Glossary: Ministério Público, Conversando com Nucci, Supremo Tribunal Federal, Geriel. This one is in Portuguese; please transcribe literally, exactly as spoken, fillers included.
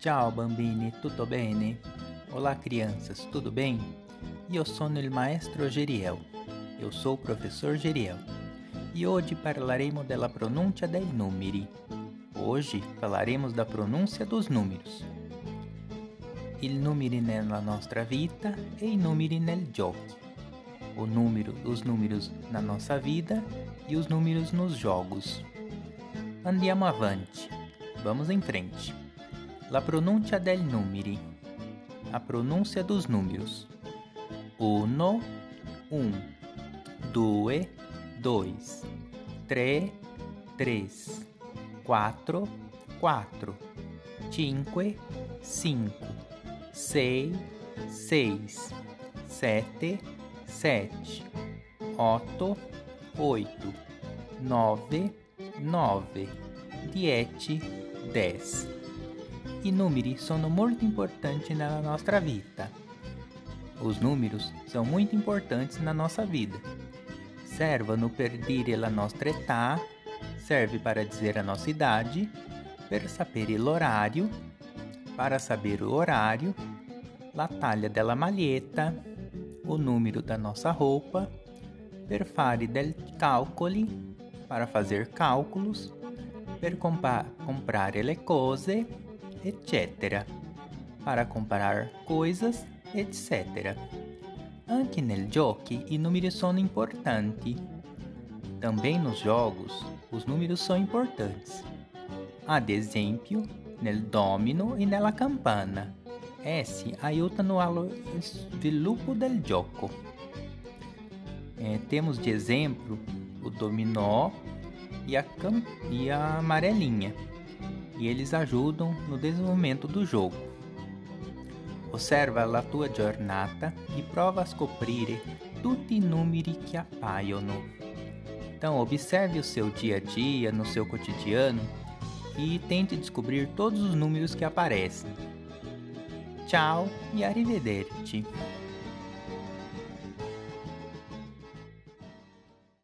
Ciao bambini, tutto bene? Olá crianças, tudo bem? Io sono il maestro Geriel. Eu sou o professor Geriel. E hoje parleremo della pronuncia dei numeri. Hoje falaremos da pronúncia dos números. I numeri nella nostra vita e i numeri nel gioco. O número, os números na nossa vida e os números nos jogos. Andiamo avanti. Vamos em frente. La pronuncia dei numeri. A pronúncia dos números. Uno, um. Due, dois. Tre, três. Quatro, quatro. Cinque, cinco. Sei, seis. Sete, sete. Otto, oito. Nove, nove. Dieci, dez. I numeri sono molto importanti nella nostra vita. Os números são muito importantes na nossa vida. Servono per dire la nostra età, serve para dizer a nossa idade, per sapere l'orario, para saber o horário, la taglia della maglietta, o número da nossa roupa, per fare dei calcoli, para fazer cálculos, per compa- comprare le cose, etcétera. Para comparar coisas, etcétera. Anche nel giochi i numeri sono importanti. Também nos jogos, os números são importantes. Ad esempio, nel domino e nella campana. Essi aiutano allo sviluppo del gioco. É, temos de exemplo o dominó e a, cam- e a amarelinha. E eles ajudam no desenvolvimento do jogo. Osserva la tua giornata e prova a scoprire tutti i numeri che appaiono. Então, observe o seu dia a dia, no seu cotidiano e tente descobrir todos os números que aparecem. Tchau e arrivederci!